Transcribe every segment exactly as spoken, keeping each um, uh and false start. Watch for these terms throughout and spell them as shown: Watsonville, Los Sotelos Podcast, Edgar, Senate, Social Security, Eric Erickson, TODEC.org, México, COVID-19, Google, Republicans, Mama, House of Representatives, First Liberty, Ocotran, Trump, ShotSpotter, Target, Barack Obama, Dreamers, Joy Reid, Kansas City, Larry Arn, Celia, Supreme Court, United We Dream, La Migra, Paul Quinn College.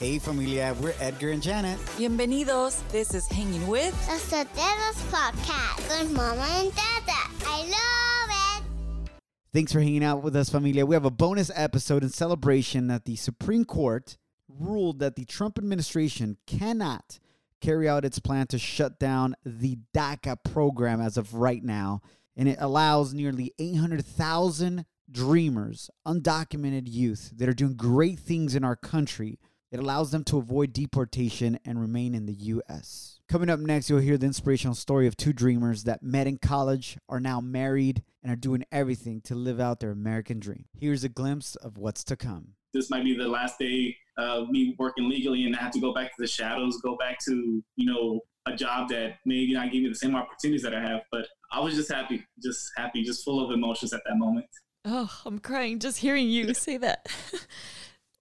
Hey familia, we're Edgar and Janet. Bienvenidos. This is Hanging With Los Sotelos Podcast with Mama and Tata. I love it. Thanks for hanging out with us, familia. We have a bonus episode in celebration that the Supreme Court ruled that the Trump administration cannot carry out its plan to shut down the DACA program as of right now, and it allows nearly eight hundred thousand Dreamers, undocumented youth that are doing great things in our country. It allows them to avoid deportation and remain in the U S. Coming up next, you'll hear the inspirational story of two Dreamers that met in college, are now married, and are doing everything to live out their American dream. Here's a glimpse of what's to come. This might be the last day of me working legally, and I have to go back to the shadows, go back to, you know, a job that maybe not give me the same opportunities that I have, but I was just happy, just happy, just full of emotions at that moment. Oh, I'm crying just hearing you say that.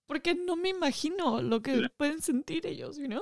Porque no me imagino lo que pueden sentir ellos, you know?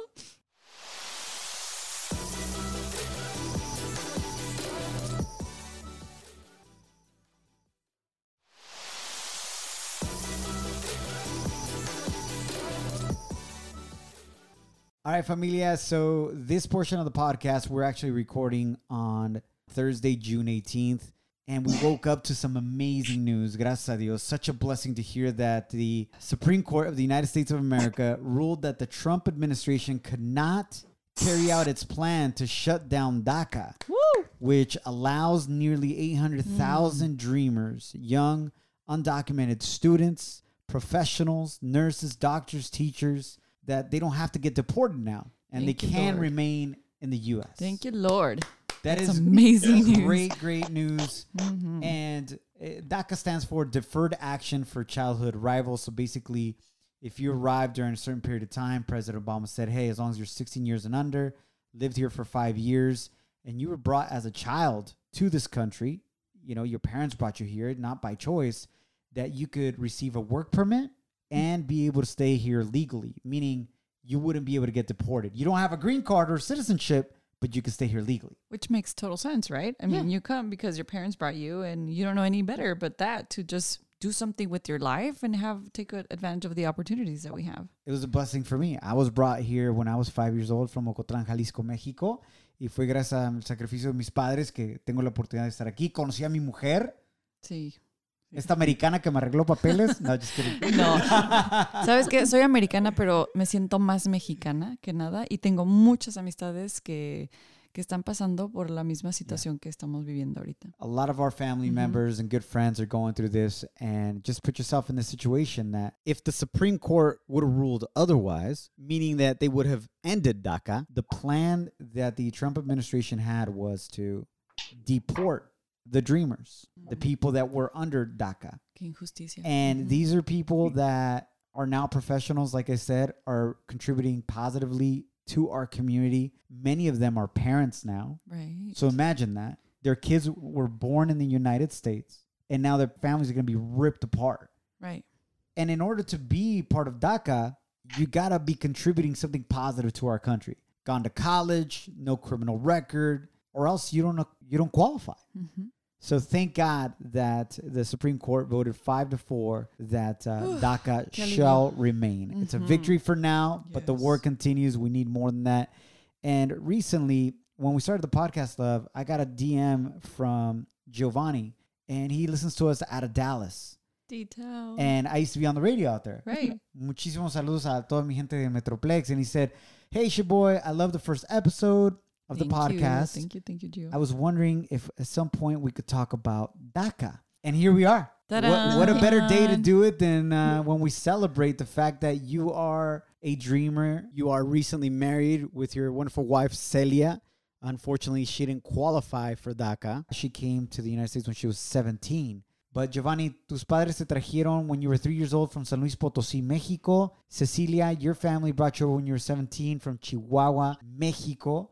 All right, familia. So this portion of the podcast, we're actually recording on Thursday, June eighteenth. And we woke up to some amazing news. Gracias a Dios. Such a blessing to hear that the Supreme Court of the United States of America ruled that the Trump administration could not carry out its plan to shut down DACA, Woo! Which allows nearly eight hundred thousand mm. Dreamers, young, undocumented students, professionals, nurses, doctors, teachers, that they don't have to get deported now. And Thank they can Lord. Remain in the U S. Thank you, Lord. That That's is amazing news. Great, great news. Mm-hmm. And uh, DACA stands for Deferred Action for Childhood Arrival. So basically, if you arrived during a certain period of time, President Obama said, hey, as long as you're sixteen years and under, lived here for five years, and you were brought as a child to this country, you know, your parents brought you here, not by choice, that you could receive a work permit and be able to stay here legally, meaning you wouldn't be able to get deported. You don't have a green card or citizenship, but you can stay here legally. Which makes total sense, right? I yeah. mean, you come because your parents brought you and you don't know any better, but that to just do something with your life and have take advantage of the opportunities that we have. It was a blessing for me. I was brought here when I was five years old from Ocotran, Jalisco, México. Y fue gracias al sacrificio de mis padres que tengo la oportunidad de estar aquí. Conocí a mi mujer. Sí. Esta americana que me arregló papeles. No, just kidding. No. Sabes que soy americana, pero me siento más mexicana que nada. Y tengo muchas amistades que, que están pasando por la misma situación yeah. que estamos viviendo ahorita. A lot of our family mm-hmm. members and good friends are going through this. And just put yourself in the situation that if the Supreme Court would have ruled otherwise, meaning that they would have ended DACA, the plan that the Trump administration had was to deport the Dreamers, the people that were under DACA. Que injusticia. And mm-hmm. these are people that are now professionals, like I said, are contributing positively to our community. Many of them are parents now. Right. So imagine that. Their kids were born in the United States, and now their families are going to be ripped apart. Right. And in order to be part of DACA, you got to be contributing something positive to our country. Gone to college, no criminal record, or else you don't you don't qualify. Mm-hmm. So thank God that the Supreme Court voted five to four that uh, Ooh, DACA shall you. Remain. Mm-hmm. It's a victory for now, yes. but the war continues. We need more than that. And recently, when we started the podcast, Love, I got a D M from Giovanni, and he listens to us out of Dallas. Detail. And I used to be on the radio out there. Right. Muchísimos saludos a toda mi gente de Metroplex. And he said, hey, Shaboy, I love the first episode of thank the podcast. You. Thank you, thank you, Gio. I was wondering if at some point we could talk about DACA. And here we are. What, what a better day to do it than uh, when we celebrate the fact that you are a Dreamer. You are recently married with your wonderful wife, Celia. Unfortunately, she didn't qualify for DACA. She came to the United States when she was seventeen. But Giovanni, tus padres te trajeron when you were three years old from San Luis Potosí, Mexico. Cecilia, your family brought you when you were seventeen from Chihuahua, Mexico.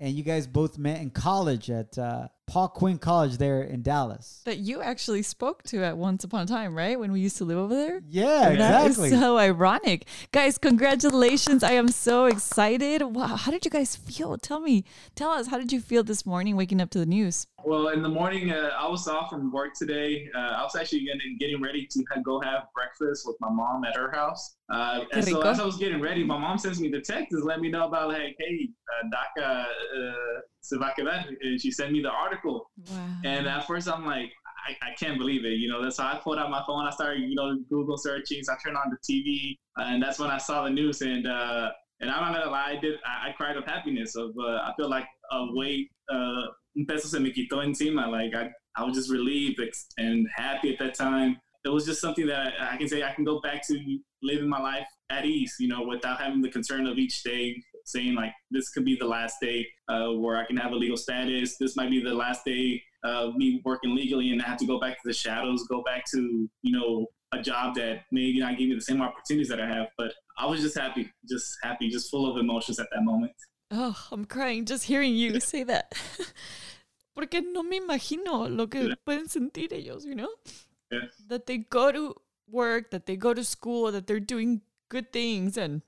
And you guys both met in college at uh, Paul Quinn College there in Dallas. That you actually spoke to at once upon a time, right? When we used to live over there? Yeah, exactly. That is so ironic. Guys, congratulations. I am so excited. Wow. How did you guys feel? Tell me. Tell us. How did you feel this morning waking up to the news? Well, in the morning, uh, I was off from work today. Uh, I was actually getting, getting ready to go have breakfast with my mom at her house. Uh, and so as I was getting ready, my mom sends me the text and let me know about, like, hey, uh, DACA uh, se va a quedar. And she sent me the article. Wow. And at first I'm like, I, I can't believe it. You know, so I pulled out my phone. I started, you know, Google searching. So I turned on the T V. Uh, and that's when I saw the news. And uh, and I'm not going to lie, I, did, I, I cried with happiness. Of uh, I feel like a weight uh un peso se me quitó encima. Like I, I was just relieved and happy at that time. It was just something that I, I can say I can go back to living my life at ease, you know, without having the concern of each day saying like, this could be the last day uh, where I can have a legal status. This might be the last day of me working legally and I have to go back to the shadows, go back to, you know, a job that maybe not give me the same opportunities that I have. But I was just happy, just happy, just full of emotions at that moment. Oh, I'm crying just hearing you say that. Porque no me imagino lo que yeah. pueden sentir ellos, you know? Yeah. That they go to work, that they go to school, that they're doing good things. And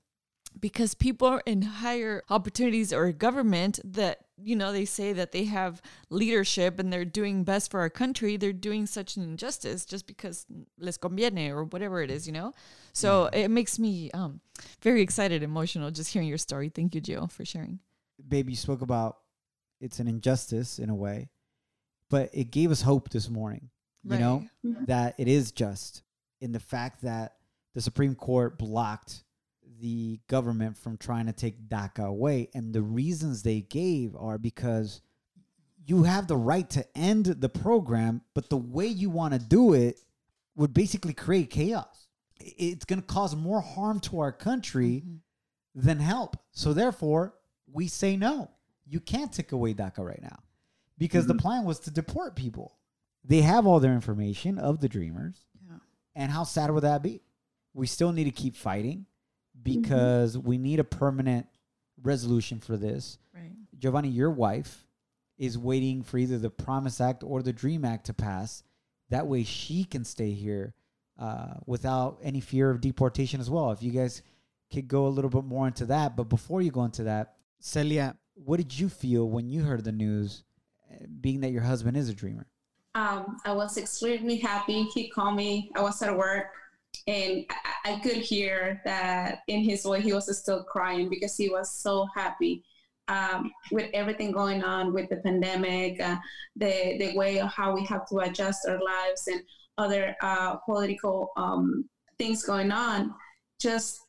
because people in higher opportunities or government that, you know, they say that they have leadership and they're doing best for our country, they're doing such an injustice just because les conviene or whatever it is, you know? So yeah. It makes me um, very excited, emotional, just hearing your story. Thank you, Gio, for sharing. Babe, you spoke about it's an injustice in a way, but it gave us hope this morning, you right. know, yeah. that it is just in the fact that the Supreme Court blocked the government from trying to take DACA away. And the reasons they gave are because you have the right to end the program, but the way you want to do it would basically create chaos. It's going to cause more harm to our country mm-hmm. than help. So therefore, we say no. You can't take away DACA right now because mm-hmm. the plan was to deport people. They have all their information of the Dreamers. Yeah. And how sad would that be? We still need to keep fighting because mm-hmm. we need a permanent resolution for this. Right. Giovanni, your wife is waiting for either the Promise Act or the DREAM Act to pass. That way she can stay here uh, without any fear of deportation as well. If you guys could go a little bit more into that. But before you go into that, Celia, what did you feel when you heard the news, being that your husband is a dreamer? Um, I was extremely happy. He called me. I was at work, and I, I could hear that in his voice. He was still crying because he was so happy um, with everything going on with the pandemic, uh, the the way of how we have to adjust our lives and other uh, political um, things going on. Just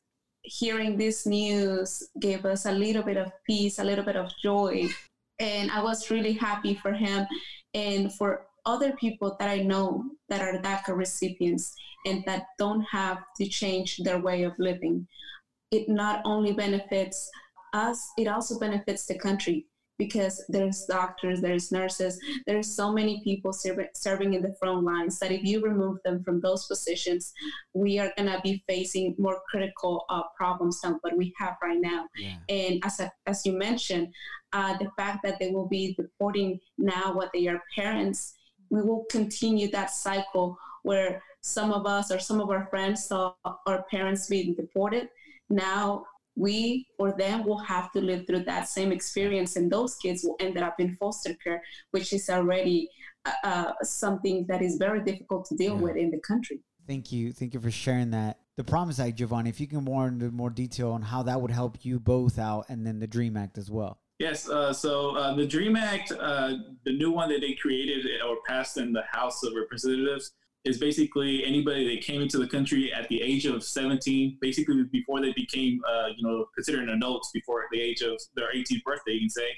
hearing this news gave us a little bit of peace, a little bit of joy. And I was really happy for him and for other people that I know that are DACA recipients and that don't have to change their way of living. It not only benefits us, it also benefits the country because there's doctors, there's nurses, there's so many people serv- serving in the front lines that if you remove them from those positions, we are gonna be facing more critical uh, problems than what we have right now. Yeah. And as a, as you mentioned, uh, the fact that they will be deporting now what they are parents, we will continue that cycle where some of us or some of our friends saw our parents being deported. Now, we or them will have to live through that same experience, and those kids will end up in foster care, which is already uh, something that is very difficult to deal yeah. with in the country. Thank you. Thank you for sharing that. The Promise Act, Giovanni, if you can more into more detail on how that would help you both out, and then the DREAM Act as well. Yes. Uh, so uh, the DREAM Act, uh, the new one that they created or passed in the House of Representatives, is basically anybody that came into the country at the age of seventeen, basically before they became, uh, you know, considered adults before the age of their eighteenth birthday, you can say,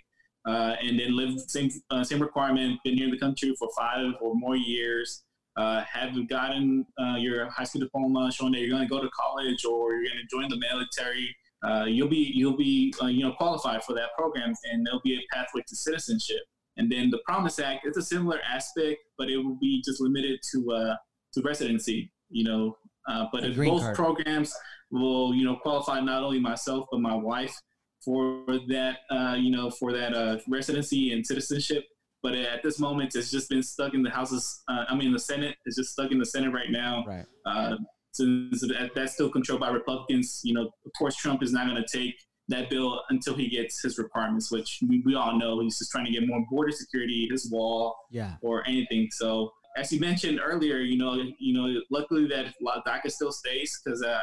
uh, and then lived the same, uh, same requirement, been here in the country for five or more years, uh, have gotten uh, your high school diploma showing that you're going to go to college or you're going to join the military. Uh, you'll be, you'll be uh, you know, qualified for that program, and there'll be a pathway to citizenship. And then the Promise Act, it's a similar aspect, but it will be just limited to uh, to residency, you know. Uh, but if both card. programs will, you know, qualify not only myself but my wife for that, uh, you know, for that uh, residency and citizenship. But at this moment, it's just been stuck in the House's. Uh, I mean, the Senate is just stuck in the Senate right now. Right. Uh, since that's still controlled by Republicans, you know. Of course, Trump is not going to take that bill until he gets his requirements, which we, we all know he's just trying to get more border security, his wall, yeah. or anything. So as you mentioned earlier, you know, you know, luckily that DACA still stays, because uh,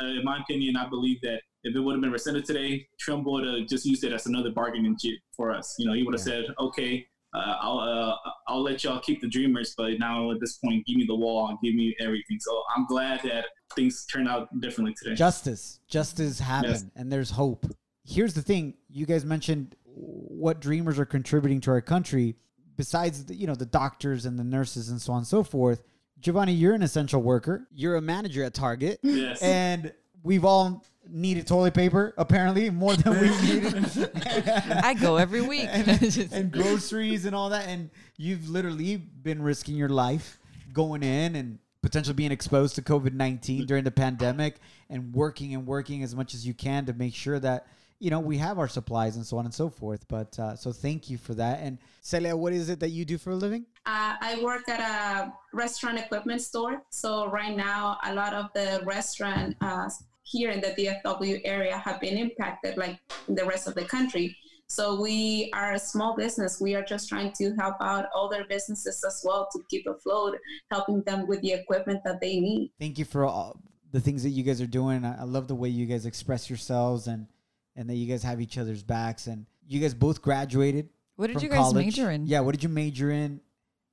I, uh, in my opinion, I believe that if it would have been rescinded today, Trump would have just used it as another bargaining chip for us. You know, he would have yeah. said, okay, uh, I'll uh, I'll let y'all keep the Dreamers, but now at this point, give me the wall, give me everything. So I'm glad that things turned out differently today. Justice. Justice happened, yes. and there's hope. Here's the thing. You guys mentioned what Dreamers are contributing to our country. Besides, the, you know, the doctors and the nurses and so on and so forth, Giovanni, you're an essential worker. You're a manager at Target. Yes. And we've all needed toilet paper, apparently, more than we needed. I go every week. and, and groceries and all that. And you've literally been risking your life going in and potentially being exposed to COVID nineteen during the pandemic, and working and working as much as you can to make sure that, you know, we have our supplies and so on and so forth. But uh, so thank you for that. And Celia, what is it that you do for a living? Uh, I work at a restaurant equipment store. So right now, a lot of the restaurant uh, here in the D F W area have been impacted like the rest of the country. So we are a small business. We are just trying to help out other businesses as well to keep afloat, helping them with the equipment that they need. Thank you for all the things that you guys are doing. I love the way you guys express yourselves, and, and that you guys have each other's backs. And you guys both graduated. What did you guys college. major in? Yeah, what did you major in?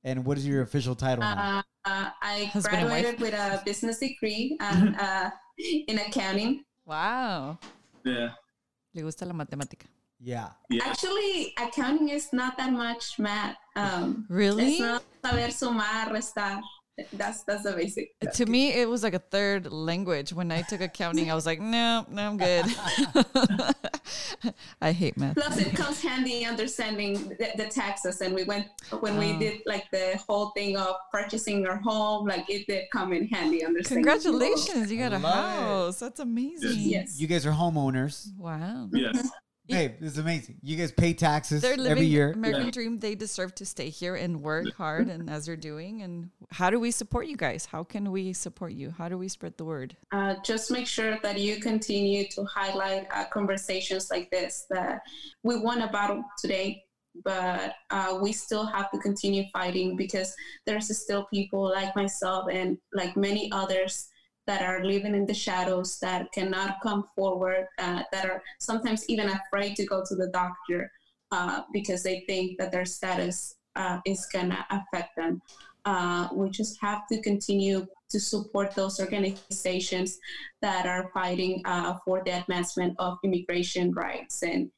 And what is your official title uh, now? Uh, I Husband graduated with a business degree and, uh, in accounting. Wow. Yeah. Le gusta la matemática. Yeah. yeah. Actually, accounting is not that much math. Um, really? It's not saber sumar, restar. That's that's the basic. To me, it was like a third language. When I took accounting, I was like, no, no, I'm good. I hate math. Plus, it comes handy understanding the, the taxes. And we went when um, we did like the whole thing of purchasing our home. Like it did come in handy understanding. Congratulations, you got a house. It. That's amazing. Yes. You guys are homeowners. Wow. Yes. Hey, this is amazing. You guys pay taxes every year. American yeah. Dream. They deserve to stay here and work hard, and as they're doing. And how do we support you guys? How can we support you? How do we spread the word? Uh, just make sure that you continue to highlight uh, conversations like this, that we won a battle today, but uh, we still have to continue fighting, because there's still people like myself and like many others that are living in the shadows, that cannot come forward, uh, that are sometimes even afraid to go to the doctor uh, because they think that their status uh, is gonna affect them. Uh, we just have to continue to support those organizations that are fighting uh, for the advancement of immigration rights, and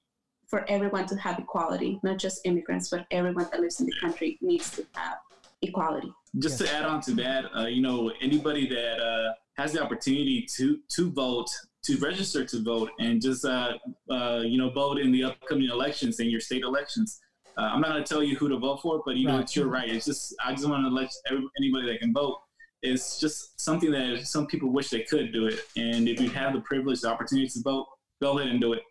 for everyone to have equality, not just immigrants, but everyone that lives in the country needs to have equality. Just yes. to add on to that, uh, you know, anybody that uh, has the opportunity to to vote, to register to vote, and just, uh, uh, you know, vote in the upcoming elections, in your state elections. Uh, I'm not going to tell you who to vote for, but, you right. know, it's your right. It's just, I just want to let every, anybody that can vote. It's just something that some people wish they could do it. And if you have the privilege, the opportunity to vote, go ahead and do it.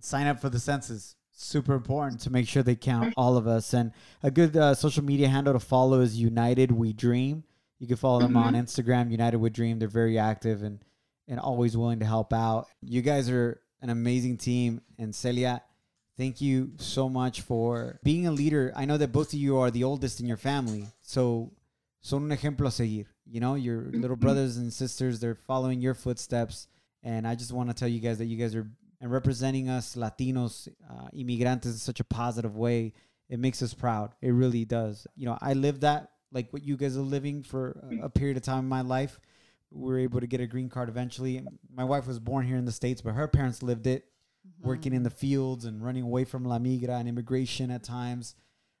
Sign up for the census. Super important to make sure they count all of us. And a good uh, social media handle to follow is United We Dream. You can follow them mm-hmm. on Instagram, United We Dream. They're very active and, and always willing to help out. You guys are an amazing team. And Celia, thank you so much for being a leader. I know that both of you are the oldest in your family. So, son un ejemplo a seguir. You know, your little brothers and sisters, they're following your footsteps. And I just want to tell you guys that you guys are and representing us Latinos, uh, immigrantes in such a positive way. It makes us proud. It really does. You know, I lived that, like what you guys are living for a, a period of time in my life. We were able to get a green card eventually. My wife was born here in the States, but her parents lived it, mm-hmm. working in the fields and running away from La Migra and immigration at times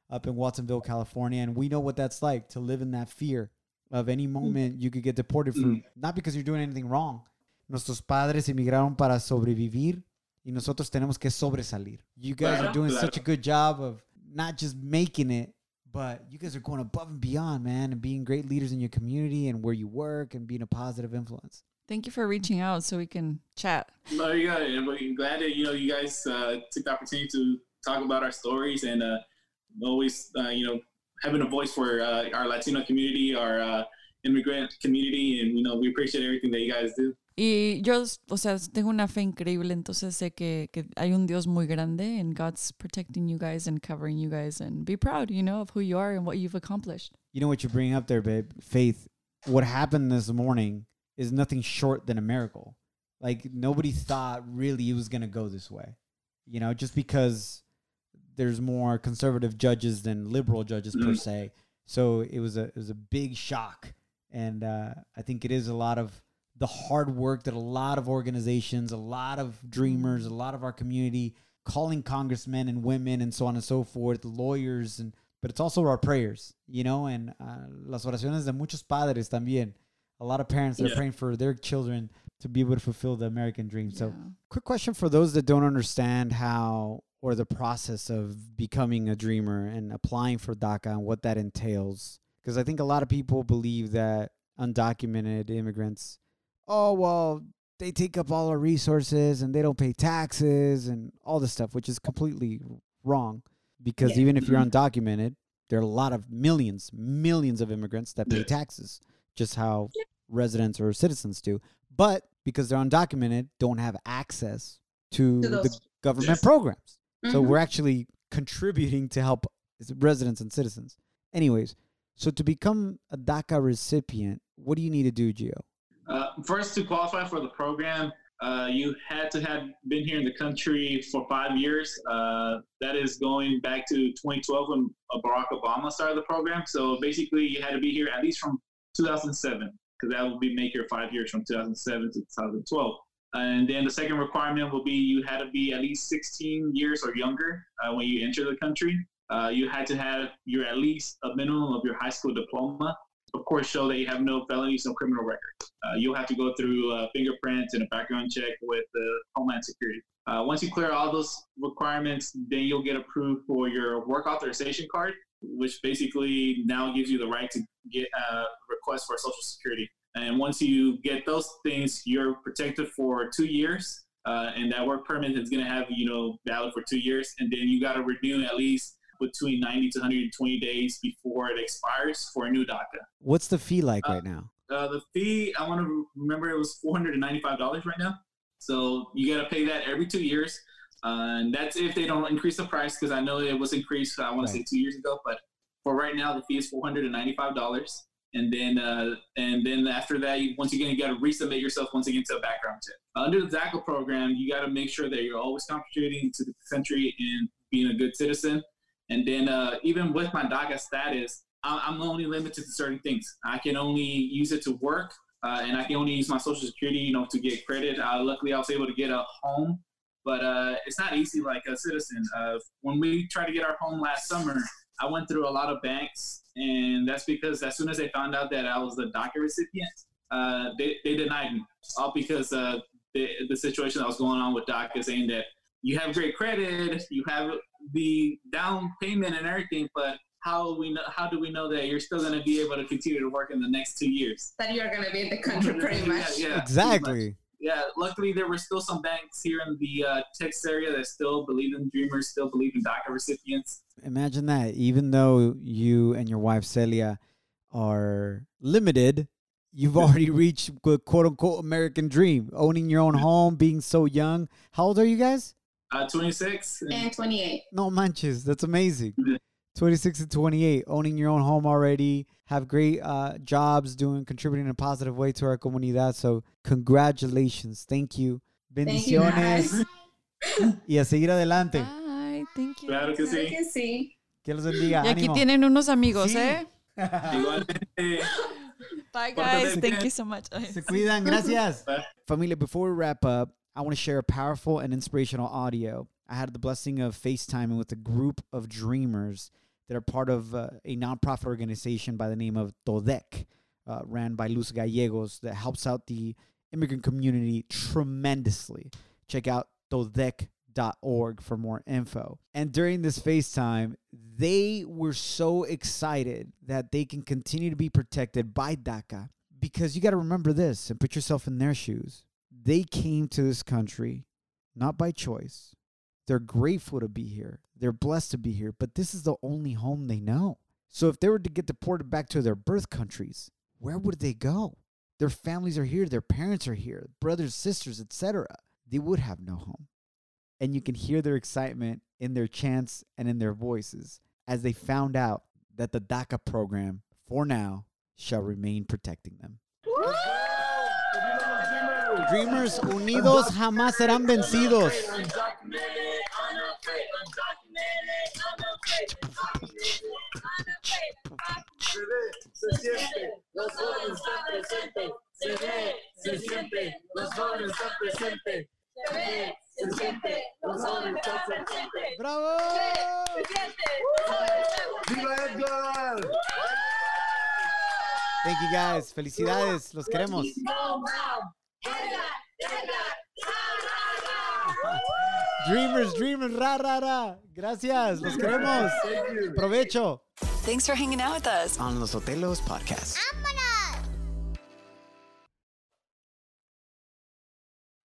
up in Watsonville, California. And we know what that's like, to live in that fear of any moment you could get deported for, mm-hmm. not because you're doing anything wrong. Nuestros padres emigraron para sobrevivir. Y nosotros tenemos que sobresalir. You guys are doing such a good job of not just making it, but you guys are going above and beyond, man, and being great leaders in your community and where you work and being a positive influence. Thank you for reaching out so we can chat. No, you got it. I'm glad that, you know, you guys uh, took the opportunity to talk about our stories, and uh, always, uh, you know, having a voice for uh, our Latino community, our uh, immigrant community. And, you know, we appreciate everything that you guys do. Y yo, o sea, tengo una fe increíble, entonces sé que, que hay un Dios muy grande, and God's protecting you guys and covering you guys, and be proud, you know, of who you are and what you've accomplished. You know what you bring up there, babe? Faith. What happened this morning is nothing short than a miracle. Like, nobody thought really it was going to go this way. You know, just because there's more conservative judges than liberal judges, mm-hmm. per se. So it was a it was a big shock. And uh, I think it is a lot of the hard work that a lot of organizations, a lot of dreamers, a lot of our community, calling congressmen and women and so on and so forth, lawyers, and but it's also our prayers, you know, and uh, las oraciones de muchos padres también. A lot of parents yeah. are praying for their children to be able to fulfill the American dream. Yeah. So quick question for those that don't understand how or the process of becoming a dreamer and applying for DACA and what that entails. Because I think a lot of people believe that undocumented immigrants, oh, well, they take up all our resources and they don't pay taxes and all this stuff, which is completely wrong. Because yeah. even if you're undocumented, there are a lot of millions, millions of immigrants that pay taxes, just how yeah. residents or citizens do. But because they're undocumented, don't have access to, to the government yes. programs. Mm-hmm. So we're actually contributing to help residents and citizens. Anyways, so to become a DACA recipient, what do you need to do, Gio? Uh, first, to qualify for the program, uh, you had to have been here in the country for five years. Uh, that is going back to twenty twelve when Barack Obama started the program. So basically, you had to be here at least from two thousand seven, because that will be make your five years from two thousand seven to two thousand twelve. And then the second requirement will be you had to be at least sixteen years or younger uh, when you enter the country. Uh, you had to have your at least a minimum of your high school diploma. Of course, show that you have no felonies, no criminal record. Uh, you'll have to go through uh, fingerprints and a background check with uh, Homeland Security. Uh, once you clear all those requirements, then you'll get approved for your work authorization card, which basically now gives you the right to get a uh, request for Social Security. And once you get those things, you're protected for two years. Uh, and that work permit is going to have, you know, valid for two years. And then you got to renew at least between ninety to one hundred twenty days before it expires for a new DACA. What's the fee like uh, right now? Uh, the fee, I want to remember it was four hundred ninety-five dollars right now. So you got to pay that every two years. Uh, and that's if they don't increase the price, because I know it was increased, I want right. to say two years ago. But for right now, the fee is four hundred ninety-five dollars. And then uh, and then after that, you, once again, you got to resubmit yourself once again to a background check. Under the DACA program, you got to make sure that you're always contributing to the country and being a good citizen. And then uh, even with my DACA status, I'm only limited to certain things. I can only use it to work, uh, and I can only use my Social Security, you know, to get credit. Uh, luckily, I was able to get a home, but uh, it's not easy like a citizen. Uh, when we tried to get our home last summer, I went through a lot of banks, and that's because as soon as they found out that I was a DACA recipient, uh, they, they denied me, all because uh, the, the situation that was going on with DACA, saying that you have great credit, you have the down payment and everything, but how we know, how do we know that you're still going to be able to continue to work in the next two years? That you're going to be in the country, pretty much. Yeah, yeah, exactly. Much. Yeah, luckily there were still some banks here in the uh, Texas area that still believe in dreamers, still believe in DACA recipients. Imagine that. Even though you and your wife, Celia, are limited, you've already reached the quote-unquote American dream, owning your own home, being so young. How old are you guys? Uh, twenty-six. And twenty-eight. No manches. That's amazing. twenty-six and twenty-eight, owning your own home already, have great uh, jobs, doing, contributing in a positive way to our comunidad. So congratulations. Thank you. Bendiciones. Thank you, y a seguir adelante. Ay, thank you. Claro que sí. Claro que sí. Que los bendiga. Y aquí Ánimo. Tienen unos amigos, sí. ¿Eh? Igualmente. Bye, guys. Thank you so much. Se cuidan. Gracias. Bye. Familia, before we wrap up, I want to share a powerful and inspirational audio. I had the blessing of FaceTiming with a group of dreamers that are part of uh, a nonprofit organization by the name of TODEC, uh, ran by Luz Gallegos, that helps out the immigrant community tremendously. Check out todec dot org for more info. And during this FaceTime, they were so excited that they can continue to be protected by DACA, because you got to remember this and put yourself in their shoes. They came to this country not by choice. They're grateful to be here. They're blessed to be here. But this is the only home they know. So if they were to get deported back to their birth countries, where would they go? Their families are here. Their parents are here. Brothers, sisters, et cetera. They would have no home. And you can hear their excitement in their chants and in their voices as they found out that the DACA program, for now, shall remain protecting them. Dreamers unidos jamás serán vencidos. Bravo! Viva Edgar! Thank you guys. Felicidades. Los queremos. Dreamers, dreamers, ra, ra, ra. Gracias. Los queremos. Provecho. Thanks for hanging out with us on Los Sotelos Podcast.